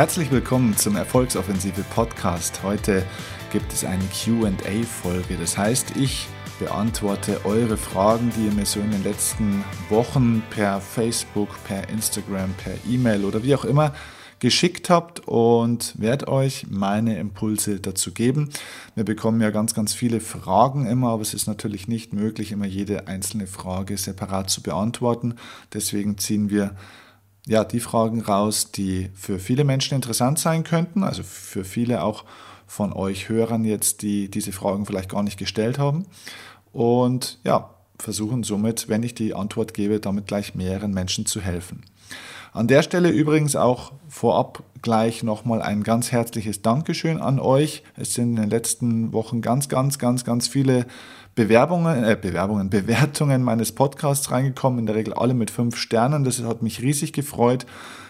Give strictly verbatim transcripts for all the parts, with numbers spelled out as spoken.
Herzlich willkommen zum Erfolgsoffensive Podcast. Heute gibt es eine Q und A-Folge. Das heißt, ich beantworte eure Fragen, die ihr mir so in den letzten Wochen per Facebook, per Instagram, per E-Mail oder wie auch immer geschickt habt und werde euch meine Impulse dazu geben. Wir bekommen ja ganz, ganz viele Fragen immer, aber es ist natürlich nicht möglich, immer jede einzelne Frage separat zu beantworten. Deswegen ziehen wir ja die Fragen raus, die für viele Menschen interessant sein könnten, also für viele auch von euch Hörern jetzt, die diese Fragen vielleicht gar nicht gestellt haben. Und ja, versuchen somit, wenn ich die Antwort gebe, damit gleich mehreren Menschen zu helfen. An der Stelle übrigens auch vorab gleich nochmal ein ganz herzliches Dankeschön an euch. Es sind in den letzten Wochen ganz, ganz, ganz, ganz viele Bewerbungen, äh, Bewerbungen, Bewertungen meines Podcasts reingekommen, in der Regel alle mit fünf Sternen. Das hat mich riesig gefreut.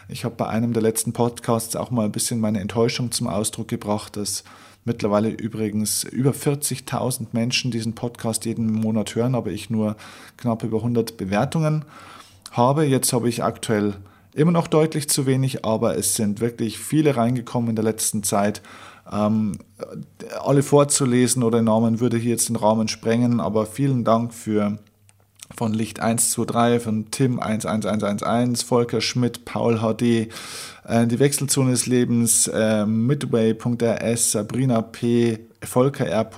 Ich habe bei einem der letzten Podcasts auch mal ein bisschen meine Enttäuschung zum Ausdruck gebracht, dass mittlerweile übrigens über vierzigtausend Menschen diesen Podcast jeden Monat hören, aber ich nur knapp über hundert Bewertungen habe. Jetzt habe ich aktuell immer noch deutlich zu wenig, aber es sind wirklich viele reingekommen in der letzten Zeit. Ähm, alle vorzulesen oder Namen würde hier jetzt den Rahmen sprengen, aber vielen Dank für von Licht eins zwei drei, von Tim eins eins eins eins eins, Volker Schmidt, Paul H D, äh, die Wechselzone des Lebens, äh, Midway.rs, Sabrina P., Volker R.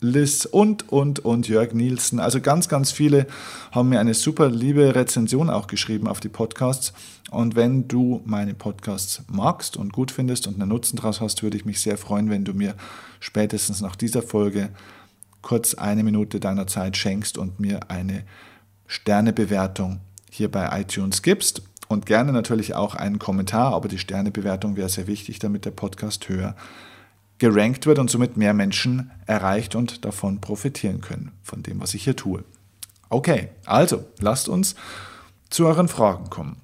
Liz und, und, und Jörg Nielsen. Also ganz, ganz viele haben mir eine super liebe Rezension auch geschrieben auf die Podcasts. Und wenn du meine Podcasts magst und gut findest und einen Nutzen draus hast, würde ich mich sehr freuen, wenn du mir spätestens nach dieser Folge kurz eine Minute deiner Zeit schenkst und mir eine Sternebewertung hier bei iTunes gibst. Und gerne natürlich auch einen Kommentar, aber die Sternebewertung wäre sehr wichtig, damit der Podcast höher gerankt wird und somit mehr Menschen erreicht und davon profitieren können, von dem, was ich hier tue. Okay, also lasst uns zu euren Fragen kommen.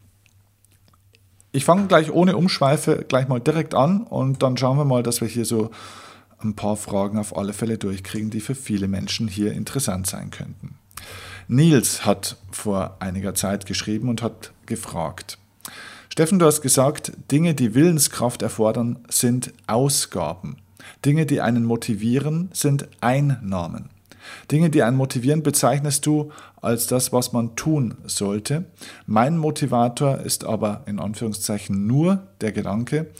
Ich fange gleich ohne Umschweife gleich mal direkt an und dann schauen wir mal, dass wir hier so ein paar Fragen auf alle Fälle durchkriegen, die für viele Menschen hier interessant sein könnten. Nils hat vor einiger Zeit geschrieben und hat gefragt: Steffen, du hast gesagt, Dinge, die Willenskraft erfordern, sind Ausgaben. Dinge, die einen motivieren, sind Einnahmen. Dinge, die einen motivieren, bezeichnest du als das, was man tun sollte. Mein Motivator ist aber in Anführungszeichen nur der Gedanke,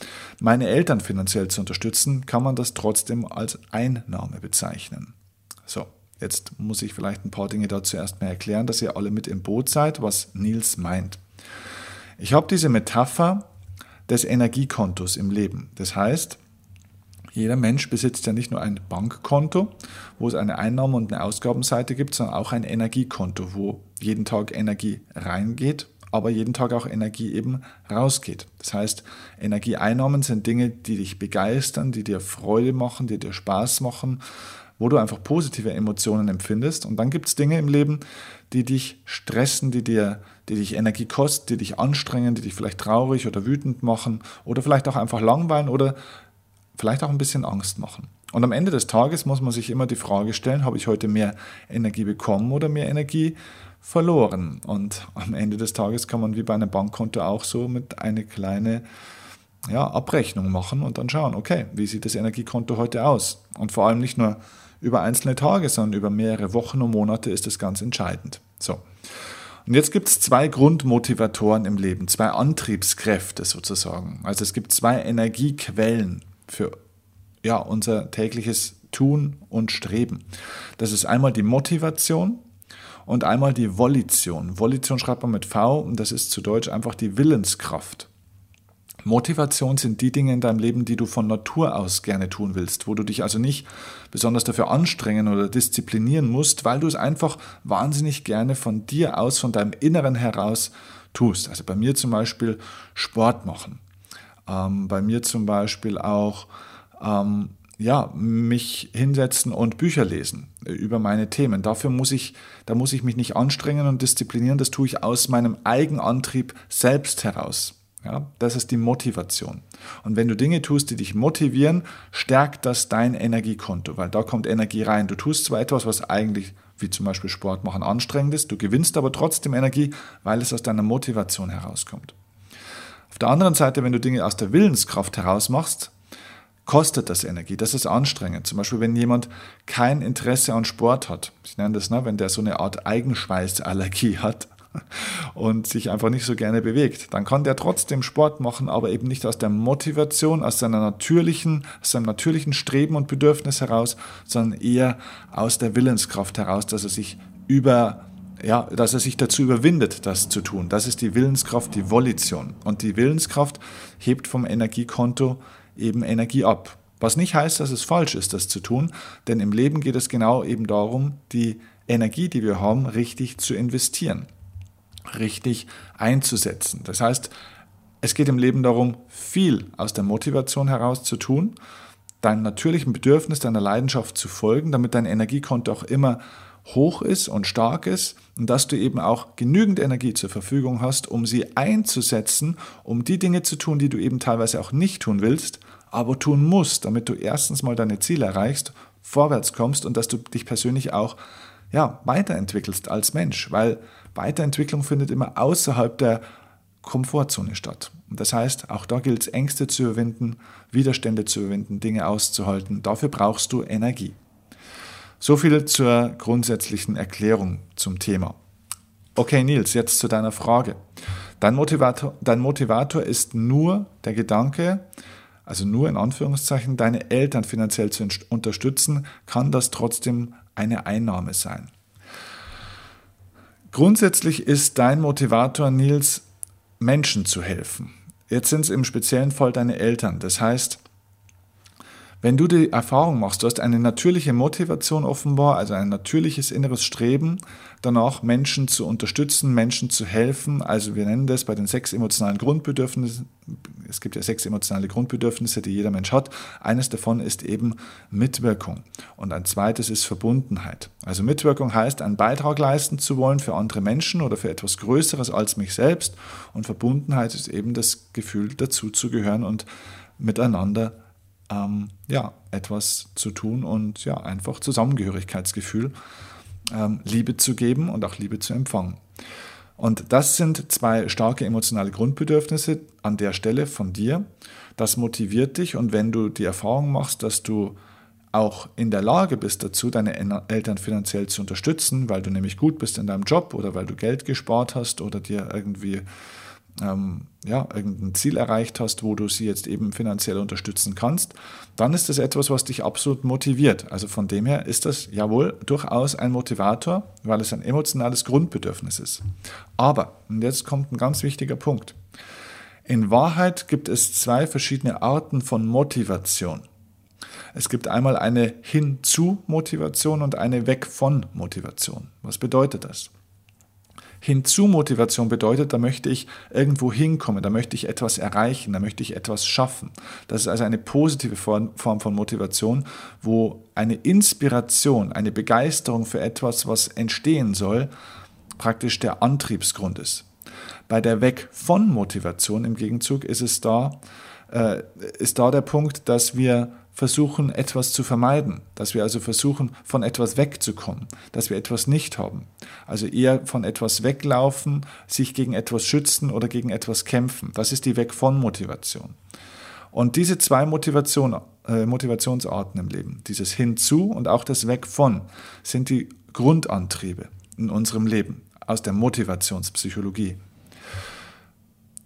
meine Eltern finanziell zu unterstützen, kann man das trotzdem als Einnahme bezeichnen. So, jetzt muss ich vielleicht ein paar Dinge dazu erstmal erklären, dass ihr alle mit im Boot seid, was Nils meint. Ich habe diese Metapher des Energiekontos im Leben. Das heißt, jeder Mensch besitzt ja nicht nur ein Bankkonto, wo es eine Einnahmen- und eine Ausgabenseite gibt, sondern auch ein Energiekonto, wo jeden Tag Energie reingeht, aber jeden Tag auch Energie eben rausgeht. Das heißt, Energieeinnahmen sind Dinge, die dich begeistern, die dir Freude machen, die dir Spaß machen, wo du einfach positive Emotionen empfindest. Und dann gibt es Dinge im Leben, die dich stressen, die dir, die dich Energie kosten, die dich anstrengen, die dich vielleicht traurig oder wütend machen oder vielleicht auch einfach langweilen oder vielleicht auch ein bisschen Angst machen. Und am Ende des Tages muss man sich immer die Frage stellen, habe ich heute mehr Energie bekommen oder mehr Energie verloren? Und am Ende des Tages kann man wie bei einem Bankkonto auch so mit einer kleinen ja, Abrechnung machen und dann schauen, okay, wie sieht das Energiekonto heute aus? Und vor allem nicht nur über einzelne Tage, sondern über mehrere Wochen und Monate ist das ganz entscheidend. So. Und jetzt gibt es zwei Grundmotivatoren im Leben, zwei Antriebskräfte sozusagen. Also es gibt zwei Energiequellen für ja, unser tägliches Tun und Streben. Das ist einmal die Motivation und einmal die Volition. Volition schreibt man mit V und das ist zu Deutsch einfach die Willenskraft. Motivation sind die Dinge in deinem Leben, die du von Natur aus gerne tun willst, wo du dich also nicht besonders dafür anstrengen oder disziplinieren musst, weil du es einfach wahnsinnig gerne von dir aus, von deinem Inneren heraus tust. Also bei mir zum Beispiel Sport machen, ähm, bei mir zum Beispiel auch ähm, ja, mich hinsetzen und Bücher lesen über meine Themen. Dafür muss ich, da muss ich mich nicht anstrengen und disziplinieren, das tue ich aus meinem Eigenantrieb selbst heraus. Ja, das ist die Motivation. Und wenn du Dinge tust, die dich motivieren, stärkt das dein Energiekonto, weil da kommt Energie rein. Du tust zwar etwas, was eigentlich, wie zum Beispiel Sport machen, anstrengend ist, du gewinnst aber trotzdem Energie, weil es aus deiner Motivation herauskommt. Auf der anderen Seite, wenn du Dinge aus der Willenskraft heraus machst, kostet das Energie, das ist anstrengend. Zum Beispiel, wenn jemand kein Interesse an Sport hat, ich nenne das, ne, wenn der so eine Art Eigenschweißallergie hat und sich einfach nicht so gerne bewegt, dann kann der trotzdem Sport machen, aber eben nicht aus der Motivation, aus seiner natürlichen, aus seinem natürlichen Streben und Bedürfnis heraus, sondern eher aus der Willenskraft heraus, dass er sich über Ja, dass er sich dazu überwindet, das zu tun. Das ist die Willenskraft, die Volition. Und die Willenskraft hebt vom Energiekonto eben Energie ab. Was nicht heißt, dass es falsch ist, das zu tun, denn im Leben geht es genau eben darum, die Energie, die wir haben, richtig zu investieren, richtig einzusetzen. Das heißt, es geht im Leben darum, viel aus der Motivation heraus zu tun, deinem natürlichen Bedürfnis, deiner Leidenschaft zu folgen, damit dein Energiekonto auch immer hoch ist und stark ist und dass du eben auch genügend Energie zur Verfügung hast, um sie einzusetzen, um die Dinge zu tun, die du eben teilweise auch nicht tun willst, aber tun musst, damit du erstens mal deine Ziele erreichst, vorwärts kommst und dass du dich persönlich auch ja, weiterentwickelst als Mensch, weil Weiterentwicklung findet immer außerhalb der Komfortzone statt. Und das heißt, auch da gilt es, Ängste zu überwinden, Widerstände zu überwinden, Dinge auszuhalten. Dafür brauchst du Energie. So viel zur grundsätzlichen Erklärung zum Thema. Okay, Nils, jetzt zu deiner Frage. Dein Motivator, dein Motivator ist nur der Gedanke, also nur in Anführungszeichen, deine Eltern finanziell zu unterstützen, kann das trotzdem eine Einnahme sein. Grundsätzlich ist dein Motivator, Nils, Menschen zu helfen. Jetzt sind es im speziellen Fall deine Eltern. Das heißt, wenn du die Erfahrung machst, du hast eine natürliche Motivation offenbar, also ein natürliches inneres Streben, danach Menschen zu unterstützen, Menschen zu helfen. Also wir nennen das bei den sechs emotionalen Grundbedürfnissen, es gibt ja sechs emotionale Grundbedürfnisse, die jeder Mensch hat. Eines davon ist eben Mitwirkung und ein zweites ist Verbundenheit. Also Mitwirkung heißt, einen Beitrag leisten zu wollen für andere Menschen oder für etwas Größeres als mich selbst, und Verbundenheit ist eben das Gefühl, dazuzugehören und miteinander zu Ähm, ja, etwas zu tun und ja, einfach Zusammengehörigkeitsgefühl, ähm, Liebe zu geben und auch Liebe zu empfangen. Und das sind zwei starke emotionale Grundbedürfnisse an der Stelle von dir. Das motiviert dich, und wenn du die Erfahrung machst, dass du auch in der Lage bist dazu, deine Eltern finanziell zu unterstützen, weil du nämlich gut bist in deinem Job oder weil du Geld gespart hast oder dir irgendwie Ähm, ja, irgendein Ziel erreicht hast, wo du sie jetzt eben finanziell unterstützen kannst, dann ist das etwas, was dich absolut motiviert. Also von dem her ist das jawohl durchaus ein Motivator, weil es ein emotionales Grundbedürfnis ist. Aber, und jetzt kommt ein ganz wichtiger Punkt, in Wahrheit gibt es zwei verschiedene Arten von Motivation. Es gibt einmal eine Hinzu-Motivation und eine Weg-von-Motivation. Was bedeutet das? Hinzu-Motivation bedeutet, da möchte ich irgendwo hinkommen, da möchte ich etwas erreichen, da möchte ich etwas schaffen. Das ist also eine positive Form von Motivation, wo eine Inspiration, eine Begeisterung für etwas, was entstehen soll, praktisch der Antriebsgrund ist. Bei der Weg-von-Motivation im Gegenzug ist es da, äh, ist da der Punkt, dass wir versuchen, etwas zu vermeiden, dass wir also versuchen, von etwas wegzukommen, dass wir etwas nicht haben. Also eher von etwas weglaufen, sich gegen etwas schützen oder gegen etwas kämpfen. Das ist die Weg-von-Motivation. Und diese zwei Motivation, äh, Motivationsarten im Leben, dieses Hinzu und auch das Weg-von, sind die Grundantriebe in unserem Leben aus der Motivationspsychologie.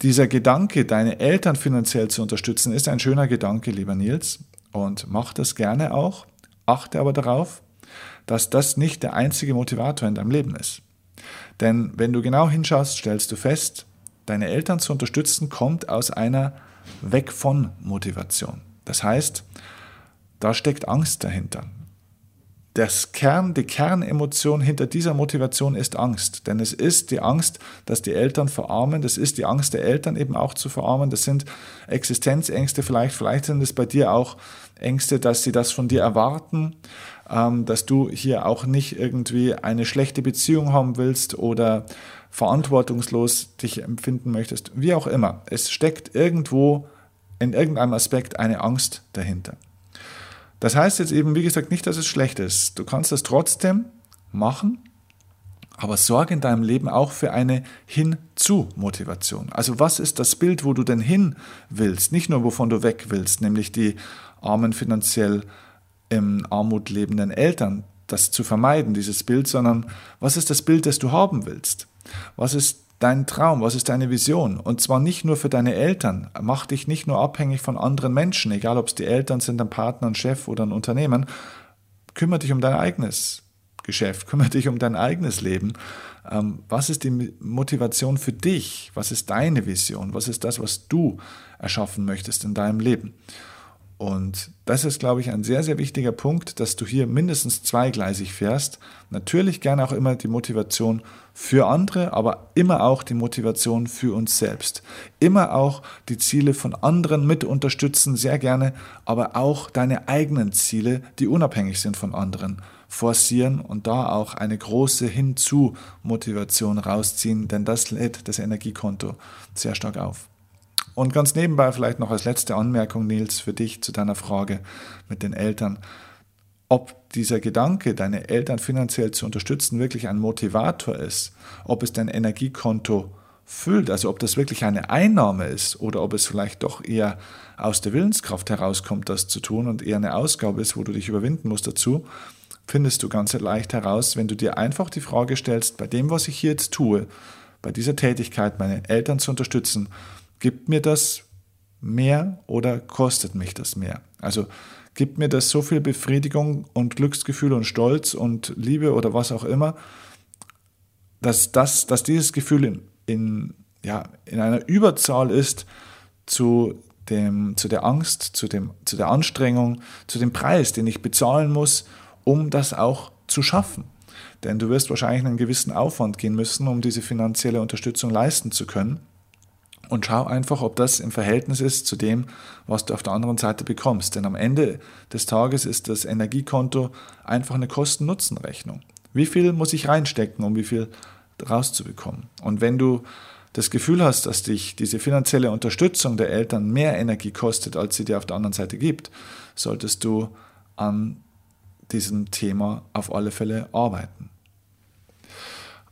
Dieser Gedanke, deine Eltern finanziell zu unterstützen, ist ein schöner Gedanke, lieber Nils. Und mach das gerne auch, achte aber darauf, dass das nicht der einzige Motivator in deinem Leben ist. Denn wenn du genau hinschaust, stellst du fest, deine Eltern zu unterstützen kommt aus einer Weg-von-Motivation. Das heißt, da steckt Angst dahinter. Das Kern, die Kernemotion hinter dieser Motivation ist Angst. Denn es ist die Angst, dass die Eltern verarmen. Das ist die Angst der Eltern eben auch zu verarmen. Das sind Existenzängste vielleicht. Vielleicht sind es bei dir auch Ängste, dass sie das von dir erwarten, dass du hier auch nicht irgendwie eine schlechte Beziehung haben willst oder verantwortungslos dich empfinden möchtest. Wie auch immer. Es steckt irgendwo in irgendeinem Aspekt eine Angst dahinter. Das heißt jetzt eben, wie gesagt, nicht, dass es schlecht ist. Du kannst das trotzdem machen, Aber sorge in deinem Leben auch für eine Hinzu-Motivation. Also was ist das Bild, wo du denn hin willst, nicht nur wovon du weg willst, nämlich die armen, finanziell in Armut lebenden Eltern, das zu vermeiden, dieses Bild, sondern was ist das Bild, das du haben willst? Was ist dein Traum? Was ist deine Vision? Und zwar nicht nur für deine Eltern. Mach dich nicht nur abhängig von anderen Menschen, egal ob es die Eltern sind, ein Partner, ein Chef oder ein Unternehmen. Kümmere dich um dein eigenes Geschäft, kümmere dich um dein eigenes Leben. Was ist die Motivation für dich? Was ist deine Vision? Was ist das, was du erschaffen möchtest in deinem Leben? Und das ist, glaube ich, ein sehr, sehr wichtiger Punkt, dass du hier mindestens zweigleisig fährst. Natürlich gerne auch immer die Motivation für andere, aber immer auch die Motivation für uns selbst. Immer auch die Ziele von anderen mit unterstützen, sehr gerne, aber auch deine eigenen Ziele, die unabhängig sind von anderen, forcieren und da auch eine große Hinzu-Motivation rausziehen, denn das lädt das Energiekonto sehr stark auf. Und ganz nebenbei vielleicht noch als letzte Anmerkung, Nils, für dich zu deiner Frage mit den Eltern. Ob dieser Gedanke, deine Eltern finanziell zu unterstützen, wirklich ein Motivator ist, ob es dein Energiekonto füllt, also ob das wirklich eine Einnahme ist oder ob es vielleicht doch eher aus der Willenskraft herauskommt, das zu tun und eher eine Ausgabe ist, wo du dich überwinden musst dazu, findest du ganz leicht heraus, wenn du dir einfach die Frage stellst, bei dem, was ich hier jetzt tue, bei dieser Tätigkeit, meine Eltern zu unterstützen, gibt mir das mehr oder kostet mich das mehr? Also gibt mir das so viel Befriedigung und Glücksgefühl und Stolz und Liebe oder was auch immer, dass, das, dass dieses Gefühl in, in, ja, in einer Überzahl ist zu, dem, zu der Angst, zu, dem, zu der Anstrengung, zu dem Preis, den ich bezahlen muss, um das auch zu schaffen. Denn du wirst wahrscheinlich einen gewissen Aufwand gehen müssen, um diese finanzielle Unterstützung leisten zu können. Und schau einfach, ob das im Verhältnis ist zu dem, was du auf der anderen Seite bekommst. Denn am Ende des Tages ist das Energiekonto einfach eine Kosten-Nutzen-Rechnung. Wie viel muss ich reinstecken, um wie viel rauszubekommen? Und wenn du das Gefühl hast, dass dich diese finanzielle Unterstützung der Eltern mehr Energie kostet, als sie dir auf der anderen Seite gibt, solltest du an diesem Thema auf alle Fälle arbeiten.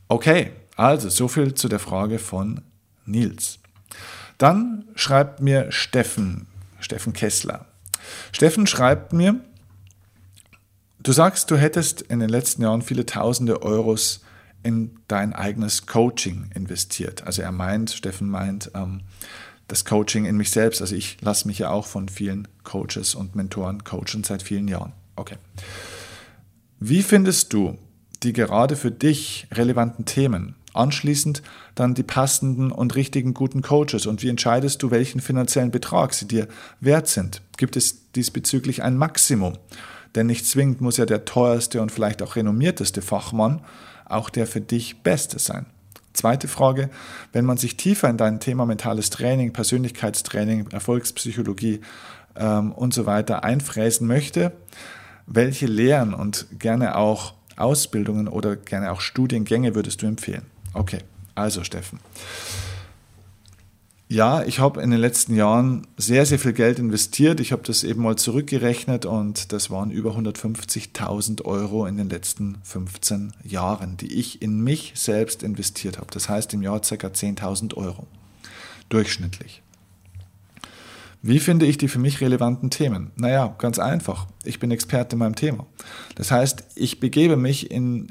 Okay, also so viel zu der Frage von Nils. Dann schreibt mir Steffen, Steffen Kessler. Steffen schreibt mir, du sagst, du hättest in den letzten Jahren viele tausende Euros in dein eigenes Coaching investiert. Also er meint, Steffen meint, ähm, das Coaching in mich selbst. Also ich lasse mich ja auch von vielen Coaches und Mentoren coachen seit vielen Jahren. Okay. Wie findest du die gerade für dich relevanten Themen? Anschließend dann die passenden und richtigen guten Coaches und wie entscheidest du, welchen finanziellen Betrag sie dir wert sind? Gibt es diesbezüglich ein Maximum? Denn nicht zwingend muss ja der teuerste und vielleicht auch renommierteste Fachmann auch der für dich Beste sein. Zweite Frage, wenn man sich tiefer in dein Thema mentales Training, Persönlichkeitstraining, Erfolgspsychologie ähm, und so weiter einfräsen möchte, welche Lehren und gerne auch Ausbildungen oder gerne auch Studiengänge würdest du empfehlen? Okay, also Steffen. Ja, ich habe in den letzten Jahren sehr, sehr viel Geld investiert. Ich habe das eben mal zurückgerechnet und das waren über hundertfünfzigtausend Euro in den letzten fünfzehn Jahren, die ich in mich selbst investiert habe. Das heißt im Jahr ca. zehntausend Euro durchschnittlich. Wie finde ich die für mich relevanten Themen? Naja, ganz einfach. Ich bin Experte in meinem Thema. Das heißt, ich begebe mich in...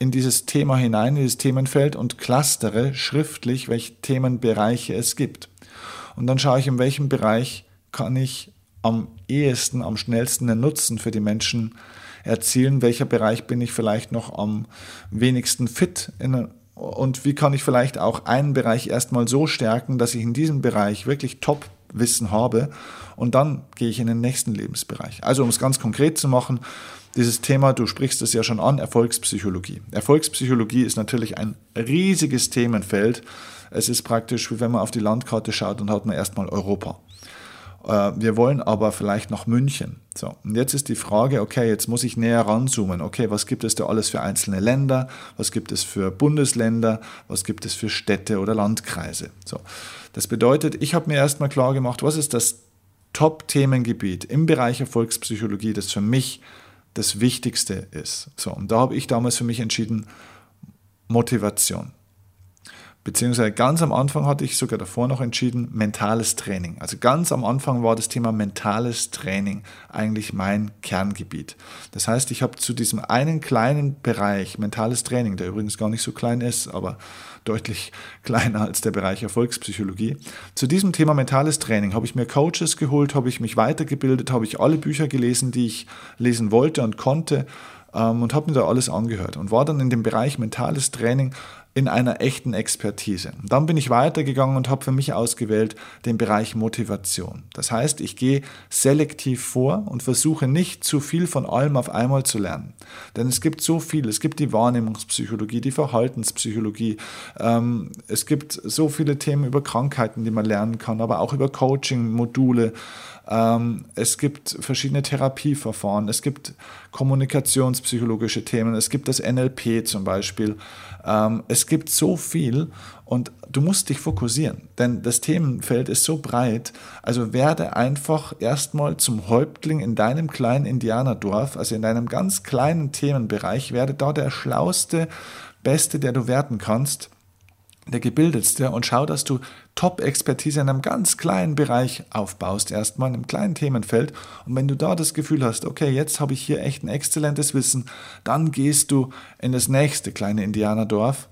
in dieses Thema hinein, in dieses Themenfeld und clustere schriftlich, welche Themenbereiche es gibt. Und dann schaue ich, in welchem Bereich kann ich am ehesten, am schnellsten einen Nutzen für die Menschen erzielen, welcher Bereich bin ich vielleicht noch am wenigsten fit in, und wie kann ich vielleicht auch einen Bereich erstmal so stärken, dass ich in diesem Bereich wirklich Top-Wissen habe und dann gehe ich in den nächsten Lebensbereich. Also um es ganz konkret zu machen, dieses Thema, du sprichst es ja schon an, Erfolgspsychologie. Erfolgspsychologie ist natürlich ein riesiges Themenfeld. Es ist praktisch, wie wenn man auf die Landkarte schaut und hat man erstmal Europa. Wir wollen aber vielleicht nach München. So, und jetzt ist die Frage, okay, jetzt muss ich näher ranzoomen. Okay, was gibt es da alles für einzelne Länder? Was gibt es für Bundesländer? Was gibt es für Städte oder Landkreise? So, das bedeutet, ich habe mir erstmal klar gemacht, was ist das Top-Themengebiet im Bereich Erfolgspsychologie, das für mich das Wichtigste ist. So, und da habe ich damals für mich entschieden, Motivation. Beziehungsweise ganz am Anfang hatte ich sogar davor noch entschieden, mentales Training. Also ganz am Anfang war das Thema mentales Training eigentlich mein Kerngebiet. Das heißt, ich habe zu diesem einen kleinen Bereich mentales Training, der übrigens gar nicht so klein ist, aber deutlich kleiner als der Bereich Erfolgspsychologie, zu diesem Thema mentales Training habe ich mir Coaches geholt, habe ich mich weitergebildet, habe ich alle Bücher gelesen, die ich lesen wollte und konnte, und habe mir da alles angehört und war dann in dem Bereich mentales Training in einer echten Expertise. Und dann bin ich weitergegangen und habe für mich ausgewählt den Bereich Motivation. Das heißt, ich gehe selektiv vor und versuche nicht zu viel von allem auf einmal zu lernen. Denn es gibt so viel. Es gibt die Wahrnehmungspsychologie, die Verhaltenspsychologie. Ähm, es gibt so viele Themen über Krankheiten, die man lernen kann, aber auch über Coaching-Module. Ähm, es gibt verschiedene Therapieverfahren. Es gibt kommunikationspsychologische Themen. Es gibt das N L P zum Beispiel. Ähm, es Es gibt so viel und du musst dich fokussieren, denn das Themenfeld ist so breit. Also werde einfach erstmal zum Häuptling in deinem kleinen Indianerdorf, also in deinem ganz kleinen Themenbereich, werde da der schlauste, beste, der du werden kannst, der gebildetste, und schau, dass du Top-Expertise in einem ganz kleinen Bereich aufbaust, erstmal in einem kleinen Themenfeld. Und wenn du da das Gefühl hast, okay, jetzt habe ich hier echt ein exzellentes Wissen, dann gehst du in das nächste kleine Indianerdorf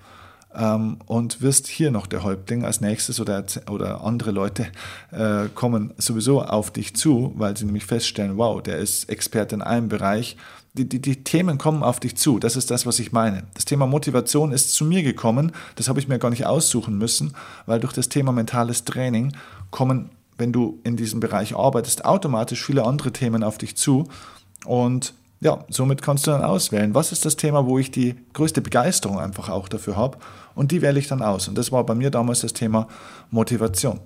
und wirst hier noch der Häuptling als nächstes, oder, oder andere Leute äh, kommen sowieso auf dich zu, weil sie nämlich feststellen, wow, der ist Experte in einem Bereich. Die, die, die Themen kommen auf dich zu, das ist das, was ich meine. Das Thema Motivation ist zu mir gekommen, das habe ich mir gar nicht aussuchen müssen, weil durch das Thema mentales Training kommen, wenn du in diesem Bereich arbeitest, automatisch viele andere Themen auf dich zu, und ja, somit kannst du dann auswählen, was ist das Thema, wo ich die größte Begeisterung einfach auch dafür habe, und die wähle ich dann aus. Und das war bei mir damals das Thema Motivation.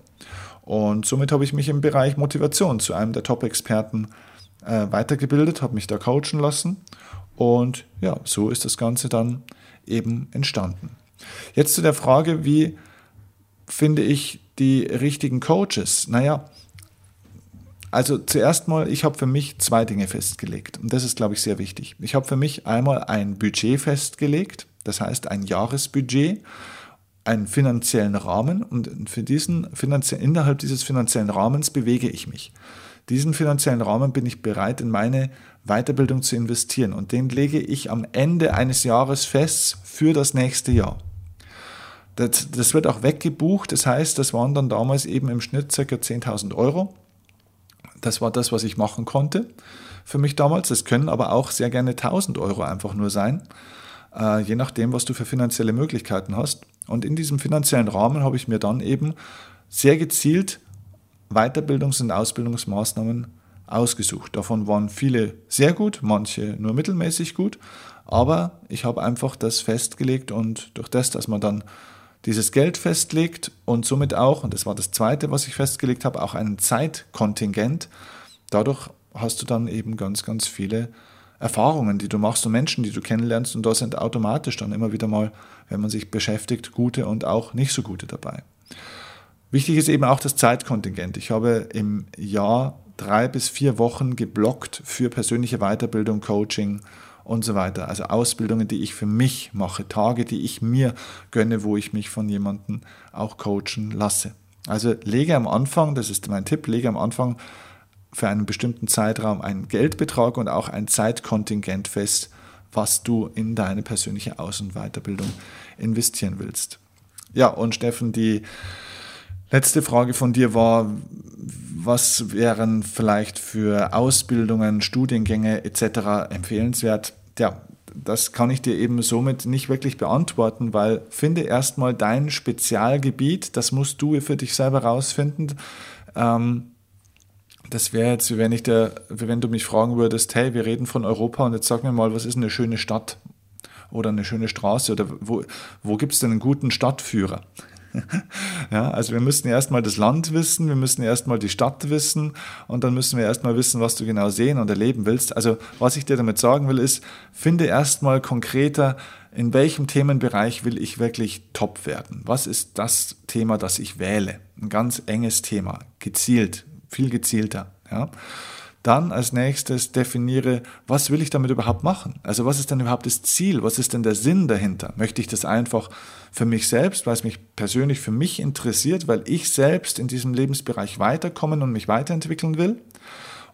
Und somit habe ich mich im Bereich Motivation zu einem der Top-Experten äh, weitergebildet, habe mich da coachen lassen, und ja, so ist das Ganze dann eben entstanden. Jetzt zu der Frage, wie finde ich die richtigen Coaches? Naja, also zuerst mal, ich habe für mich zwei Dinge festgelegt, und das ist, glaube ich, sehr wichtig. Ich habe für mich einmal ein Budget festgelegt, das heißt ein Jahresbudget, einen finanziellen Rahmen, und für diesen finanzie- innerhalb dieses finanziellen Rahmens bewege ich mich. Diesen finanziellen Rahmen bin ich bereit, in meine Weiterbildung zu investieren, und den lege ich am Ende eines Jahres fest für das nächste Jahr. Das, das wird auch weggebucht, das heißt, das waren dann damals eben im Schnitt ca. zehntausend Euro. Das war das, was ich machen konnte für mich damals. Das können aber auch sehr gerne tausend Euro einfach nur sein, äh, je nachdem, was du für finanzielle Möglichkeiten hast. Und in diesem finanziellen Rahmen habe ich mir dann eben sehr gezielt Weiterbildungs- und Ausbildungsmaßnahmen ausgesucht. Davon waren viele sehr gut, manche nur mittelmäßig gut, aber ich habe einfach das festgelegt, und durch das, dass man dann dieses Geld festlegt und somit auch, und das war das Zweite, was ich festgelegt habe, auch einen Zeitkontingent. Dadurch hast du dann eben ganz, ganz viele Erfahrungen, die du machst, und Menschen, die du kennenlernst, und da sind automatisch dann immer wieder mal, wenn man sich beschäftigt, gute und auch nicht so gute dabei. Wichtig ist eben auch das Zeitkontingent. Ich habe im Jahr drei bis vier Wochen geblockt für persönliche Weiterbildung, Coaching und so weiter. Also Ausbildungen, die ich für mich mache, Tage, die ich mir gönne, wo ich mich von jemandem auch coachen lasse. Also lege am Anfang, das ist mein Tipp, lege am Anfang für einen bestimmten Zeitraum einen Geldbetrag und auch ein Zeitkontingent fest, was du in deine persönliche Aus- und Weiterbildung investieren willst. Ja, und Steffen, die letzte Frage von dir war, was wären vielleicht für Ausbildungen, Studiengänge et cetera empfehlenswert? Ja, das kann ich dir eben somit nicht wirklich beantworten, weil finde erstmal dein Spezialgebiet, das musst du für dich selber rausfinden. Ähm, das wäre jetzt, wenn ich dir, wenn du mich fragen würdest, hey, wir reden von Europa und jetzt sag mir mal, was ist eine schöne Stadt oder eine schöne Straße, oder wo, wo gibt es denn einen guten Stadtführer? Ja, also wir müssen erstmal das Land wissen, wir müssen erstmal die Stadt wissen, und dann müssen wir erstmal wissen, was du genau sehen und erleben willst. Also was ich dir damit sagen will, ist, finde erstmal konkreter, in welchem Themenbereich will ich wirklich top werden? Was ist das Thema, das ich wähle? Ein ganz enges Thema, gezielt, viel gezielter. Ja. Dann als nächstes definiere, was will ich damit überhaupt machen? Also was ist denn überhaupt das Ziel? Was ist denn der Sinn dahinter? Möchte ich das einfach für mich selbst, weil es mich persönlich für mich interessiert, weil ich selbst in diesem Lebensbereich weiterkommen und mich weiterentwickeln will?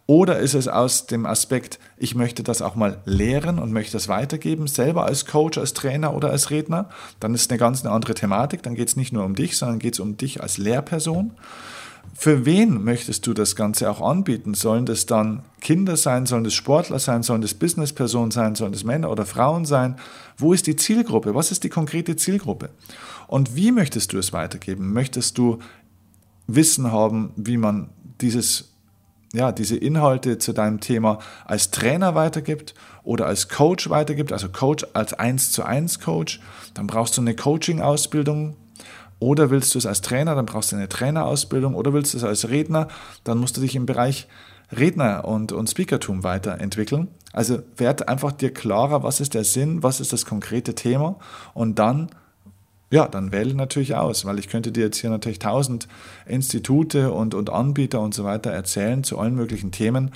Oder ist es aus dem Aspekt, ich möchte das auch mal lehren und möchte das weitergeben, selber als Coach, als Trainer oder als Redner? Dann ist es eine ganz andere Thematik, dann geht es nicht nur um dich, sondern geht es um dich als Lehrperson. Für wen möchtest du das Ganze auch anbieten? Sollen das dann Kinder sein, sollen das Sportler sein, sollen das Businesspersonen sein, sollen das Männer oder Frauen sein? Wo ist die Zielgruppe? Was ist die konkrete Zielgruppe? Und wie möchtest du es weitergeben? Möchtest du Wissen haben, wie man dieses, ja, diese Inhalte zu deinem Thema als Trainer weitergibt oder als Coach weitergibt, also Coach als eins zu eins Coach? Dann brauchst du eine Coaching-Ausbildung. Oder willst du es als Trainer, dann brauchst du eine Trainerausbildung. Oder willst du es als Redner, dann musst du dich im Bereich Redner und, und Speakertum weiterentwickeln. Also werd einfach dir klarer, was ist der Sinn, was ist das konkrete Thema. Und dann, ja, dann wähle natürlich aus, weil ich könnte dir jetzt hier natürlich tausend Institute und, und Anbieter und so weiter erzählen zu allen möglichen Themen.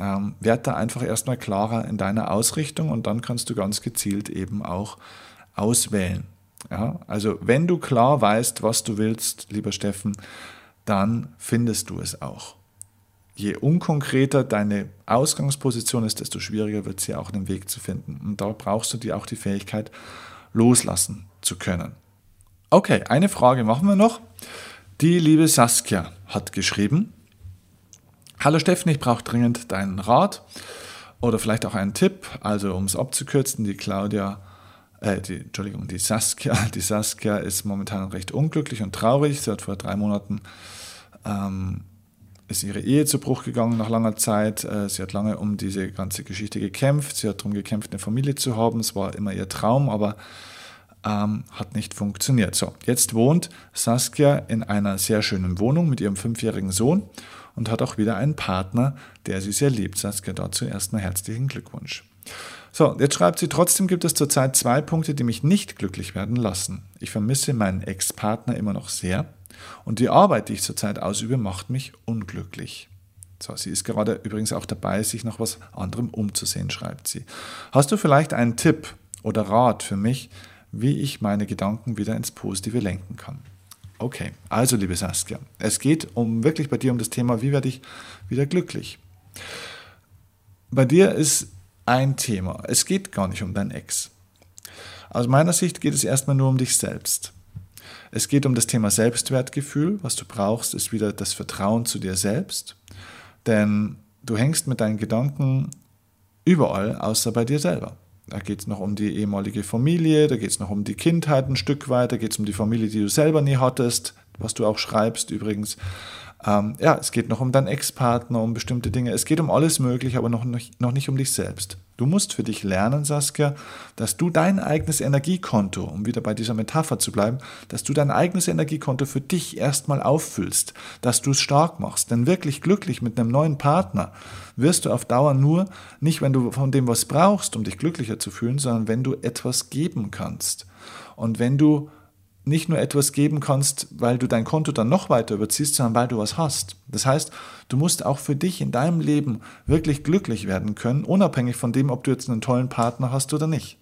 Ähm, werd da einfach erstmal klarer in deiner Ausrichtung und dann kannst du ganz gezielt eben auch auswählen. Ja, also wenn du klar weißt, was du willst, lieber Steffen, dann findest du es auch. Je unkonkreter deine Ausgangsposition ist, desto schwieriger wird sie auch, einen Weg zu finden. Und da brauchst du dir auch die Fähigkeit, loslassen zu können. Okay, eine Frage machen wir noch. Die liebe Saskia hat geschrieben: Hallo Steffen, ich brauche dringend deinen Rat oder vielleicht auch einen Tipp. Also um es abzukürzen, die Claudia Äh, die, Entschuldigung, die Saskia, die Saskia ist momentan recht unglücklich und traurig. Sie hat vor drei Monaten ähm, ist ihre Ehe zu Bruch gegangen nach langer Zeit. Äh, sie hat lange um diese ganze Geschichte gekämpft. Sie hat darum gekämpft, eine Familie zu haben. Es war immer ihr Traum, aber ähm, hat nicht funktioniert. So, jetzt wohnt Saskia in einer sehr schönen Wohnung mit ihrem fünfjährigen Sohn und hat auch wieder einen Partner, der sie sehr liebt. Saskia, dazu erstmal herzlichen Glückwunsch. So, jetzt schreibt sie, trotzdem gibt es zurzeit zwei Punkte, die mich nicht glücklich werden lassen. Ich vermisse meinen Ex-Partner immer noch sehr und die Arbeit, die ich zurzeit ausübe, macht mich unglücklich. So, sie ist gerade übrigens auch dabei, sich nach was anderem umzusehen, schreibt sie. Hast du vielleicht einen Tipp oder Rat für mich, wie ich meine Gedanken wieder ins Positive lenken kann? Okay, also liebe Saskia, es geht um wirklich bei dir um das Thema, wie werde ich wieder glücklich? Bei dir ist ein Thema. Es geht gar nicht um deinen Ex. Aus meiner Sicht geht es erstmal nur um dich selbst. Es geht um das Thema Selbstwertgefühl. Was du brauchst, ist wieder das Vertrauen zu dir selbst. Denn du hängst mit deinen Gedanken überall, außer bei dir selber. Da geht es noch um die ehemalige Familie, da geht es noch um die Kindheit ein Stück weit, da geht es um die Familie, die du selber nie hattest, was du auch schreibst übrigens. Ähm, ja, es geht noch um deinen Ex-Partner, um bestimmte Dinge. Es geht um alles Mögliche, aber noch nicht, noch nicht um dich selbst. Du musst für dich lernen, Saskia, dass du dein eigenes Energiekonto, um wieder bei dieser Metapher zu bleiben, dass du dein eigenes Energiekonto für dich erstmal auffüllst, dass du es stark machst. Denn wirklich glücklich mit einem neuen Partner wirst du auf Dauer nur, nicht wenn du von dem was brauchst, um dich glücklicher zu fühlen, sondern wenn du etwas geben kannst. Und wenn du nicht nur etwas geben kannst, weil du dein Konto dann noch weiter überziehst, sondern weil du was hast. Das heißt, du musst auch für dich in deinem Leben wirklich glücklich werden können, unabhängig von dem, ob du jetzt einen tollen Partner hast oder nicht.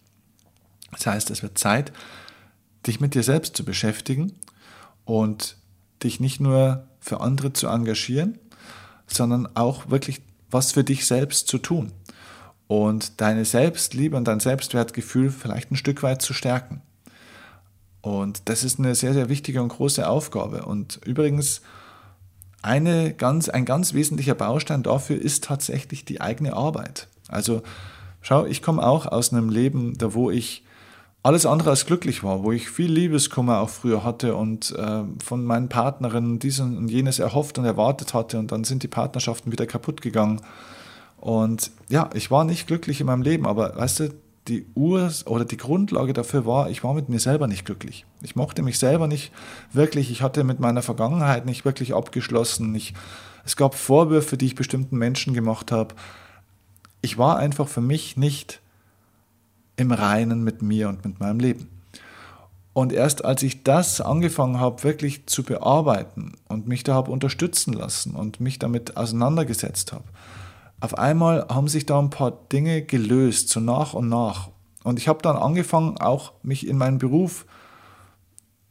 Das heißt, es wird Zeit, dich mit dir selbst zu beschäftigen und dich nicht nur für andere zu engagieren, sondern auch wirklich was für dich selbst zu tun und deine Selbstliebe und dein Selbstwertgefühl vielleicht ein Stück weit zu stärken. Und das ist eine sehr, sehr wichtige und große Aufgabe. Und übrigens, eine ganz, ein ganz wesentlicher Baustein dafür ist tatsächlich die eigene Arbeit. Also schau, ich komme auch aus einem Leben, da wo ich alles andere als glücklich war, wo ich viel Liebeskummer auch früher hatte und äh, von meinen Partnerinnen dies und jenes erhofft und erwartet hatte. Und dann sind die Partnerschaften wieder kaputt gegangen. Und ja, ich war nicht glücklich in meinem Leben, aber weißt du, die Urs- oder die Grundlage dafür war, ich war mit mir selber nicht glücklich. Ich mochte mich selber nicht wirklich, ich hatte mit meiner Vergangenheit nicht wirklich abgeschlossen. Ich, es gab Vorwürfe, die ich bestimmten Menschen gemacht habe. Ich war einfach für mich nicht im Reinen mit mir und mit meinem Leben. Und erst als ich das angefangen habe, wirklich zu bearbeiten und mich da habe unterstützen lassen und mich damit auseinandergesetzt habe, auf einmal haben sich da ein paar Dinge gelöst, so nach und nach. Und ich habe dann angefangen, auch mich in meinen Beruf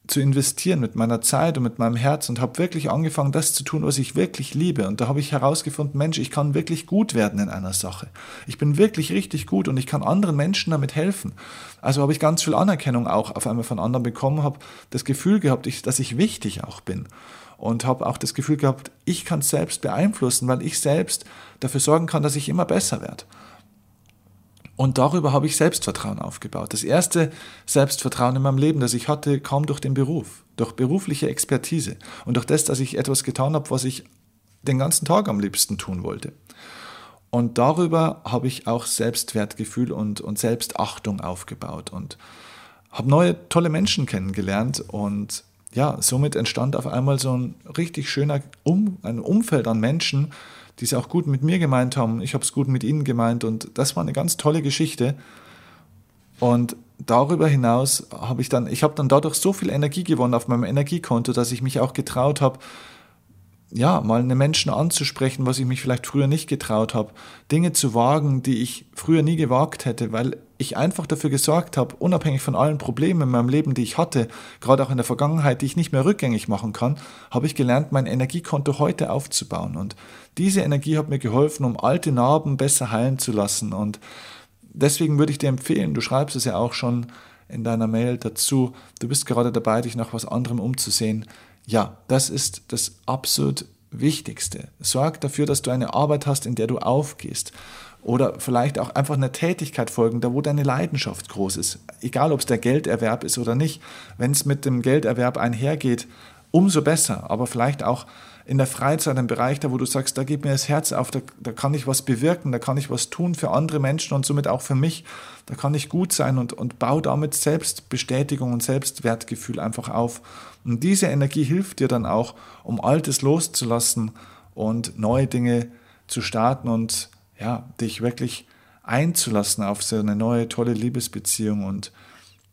zu investieren, mit meiner Zeit und mit meinem Herz, und habe wirklich angefangen, das zu tun, was ich wirklich liebe. Und da habe ich herausgefunden, Mensch, ich kann wirklich gut werden in einer Sache. Ich bin wirklich richtig gut und ich kann anderen Menschen damit helfen. Also habe ich ganz viel Anerkennung auch auf einmal von anderen bekommen, habe das Gefühl gehabt, dass ich wichtig auch bin. Und habe auch das Gefühl gehabt, ich kann es selbst beeinflussen, weil ich selbst dafür sorgen kann, dass ich immer besser werde. Und darüber habe ich Selbstvertrauen aufgebaut. Das erste Selbstvertrauen in meinem Leben, das ich hatte, kam durch den Beruf, durch berufliche Expertise und durch das, dass ich etwas getan habe, was ich den ganzen Tag am liebsten tun wollte. Und darüber habe ich auch Selbstwertgefühl und, und Selbstachtung aufgebaut und habe neue, tolle Menschen kennengelernt und ja, somit entstand auf einmal so ein richtig schöner um, ein Umfeld an Menschen, die es auch gut mit mir gemeint haben. Ich habe es gut mit ihnen gemeint und das war eine ganz tolle Geschichte. Und darüber hinaus habe ich dann, ich habe dann dadurch so viel Energie gewonnen auf meinem Energiekonto, dass ich mich auch getraut habe, ja, mal einen Menschen anzusprechen, was ich mich vielleicht früher nicht getraut habe, Dinge zu wagen, die ich früher nie gewagt hätte, weil ich einfach dafür gesorgt habe, unabhängig von allen Problemen in meinem Leben, die ich hatte, gerade auch in der Vergangenheit, die ich nicht mehr rückgängig machen kann, habe ich gelernt, mein Energiekonto heute aufzubauen. Und diese Energie hat mir geholfen, um alte Narben besser heilen zu lassen. Und deswegen würde ich dir empfehlen, du schreibst es ja auch schon in deiner Mail dazu, du bist gerade dabei, dich nach was anderem umzusehen. Ja, das ist das absolut Wichtigste. Sorg dafür, dass du eine Arbeit hast, in der du aufgehst. Oder vielleicht auch einfach einer Tätigkeit folgen, da wo deine Leidenschaft groß ist. Egal, ob es der Gelderwerb ist oder nicht. Wenn es mit dem Gelderwerb einhergeht, umso besser. Aber vielleicht auch in der Freizeit, im Bereich, da wo du sagst, da geht mir das Herz auf, da, da kann ich was bewirken, da kann ich was tun für andere Menschen und somit auch für mich. Da kann ich gut sein und, und baue damit Selbstbestätigung und Selbstwertgefühl einfach auf. Und diese Energie hilft dir dann auch, um Altes loszulassen und neue Dinge zu starten und ja, dich wirklich einzulassen auf so eine neue, tolle Liebesbeziehung und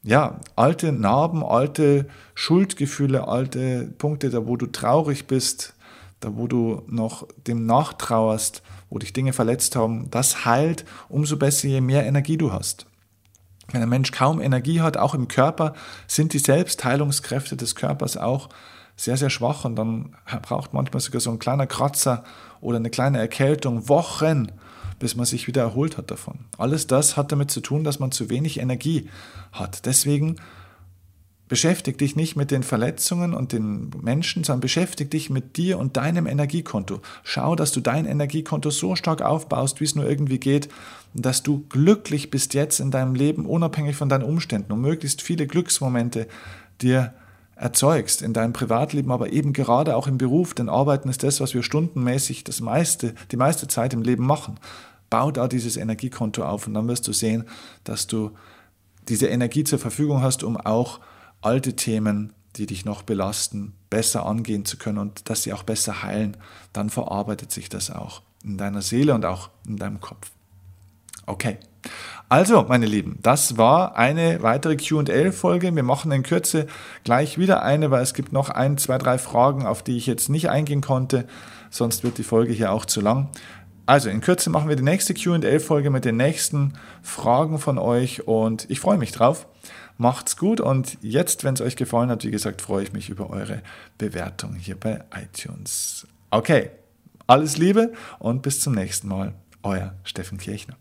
ja, alte Narben, alte Schuldgefühle, alte Punkte, da wo du traurig bist, da wo du noch dem nachtrauerst, wo dich Dinge verletzt haben, das heilt umso besser, je mehr Energie du hast. Wenn ein Mensch kaum Energie hat, auch im Körper, sind die Selbstheilungskräfte des Körpers auch sehr, sehr schwach und dann braucht manchmal sogar so ein kleiner Kratzer oder eine kleine Erkältung Wochen, bis man sich wieder erholt hat davon. Alles das hat damit zu tun, dass man zu wenig Energie hat. Deswegen beschäftige dich nicht mit den Verletzungen und den Menschen, sondern beschäftige dich mit dir und deinem Energiekonto. Schau, dass du dein Energiekonto so stark aufbaust, wie es nur irgendwie geht, dass du glücklich bist jetzt in deinem Leben, unabhängig von deinen Umständen und möglichst viele Glücksmomente dir erzeugst in deinem Privatleben, aber eben gerade auch im Beruf, denn Arbeiten ist das, was wir stundenmäßig das meiste, die meiste Zeit im Leben machen. Bau da dieses Energiekonto auf und dann wirst du sehen, dass du diese Energie zur Verfügung hast, um auch alte Themen, die dich noch belasten, besser angehen zu können und dass sie auch besser heilen. Dann verarbeitet sich das auch in deiner Seele und auch in deinem Kopf. Okay, also meine Lieben, das war eine weitere Q und A-Folge. Wir machen in Kürze gleich wieder eine, weil es gibt noch ein, zwei, drei Fragen, auf die ich jetzt nicht eingehen konnte, sonst wird die Folge hier auch zu lang. Also in Kürze machen wir die nächste Q und A-Folge mit den nächsten Fragen von euch und ich freue mich drauf. Macht's gut und jetzt, wenn es euch gefallen hat, wie gesagt, freue ich mich über eure Bewertung hier bei iTunes. Okay, alles Liebe und bis zum nächsten Mal. Euer Steffen Kirchner.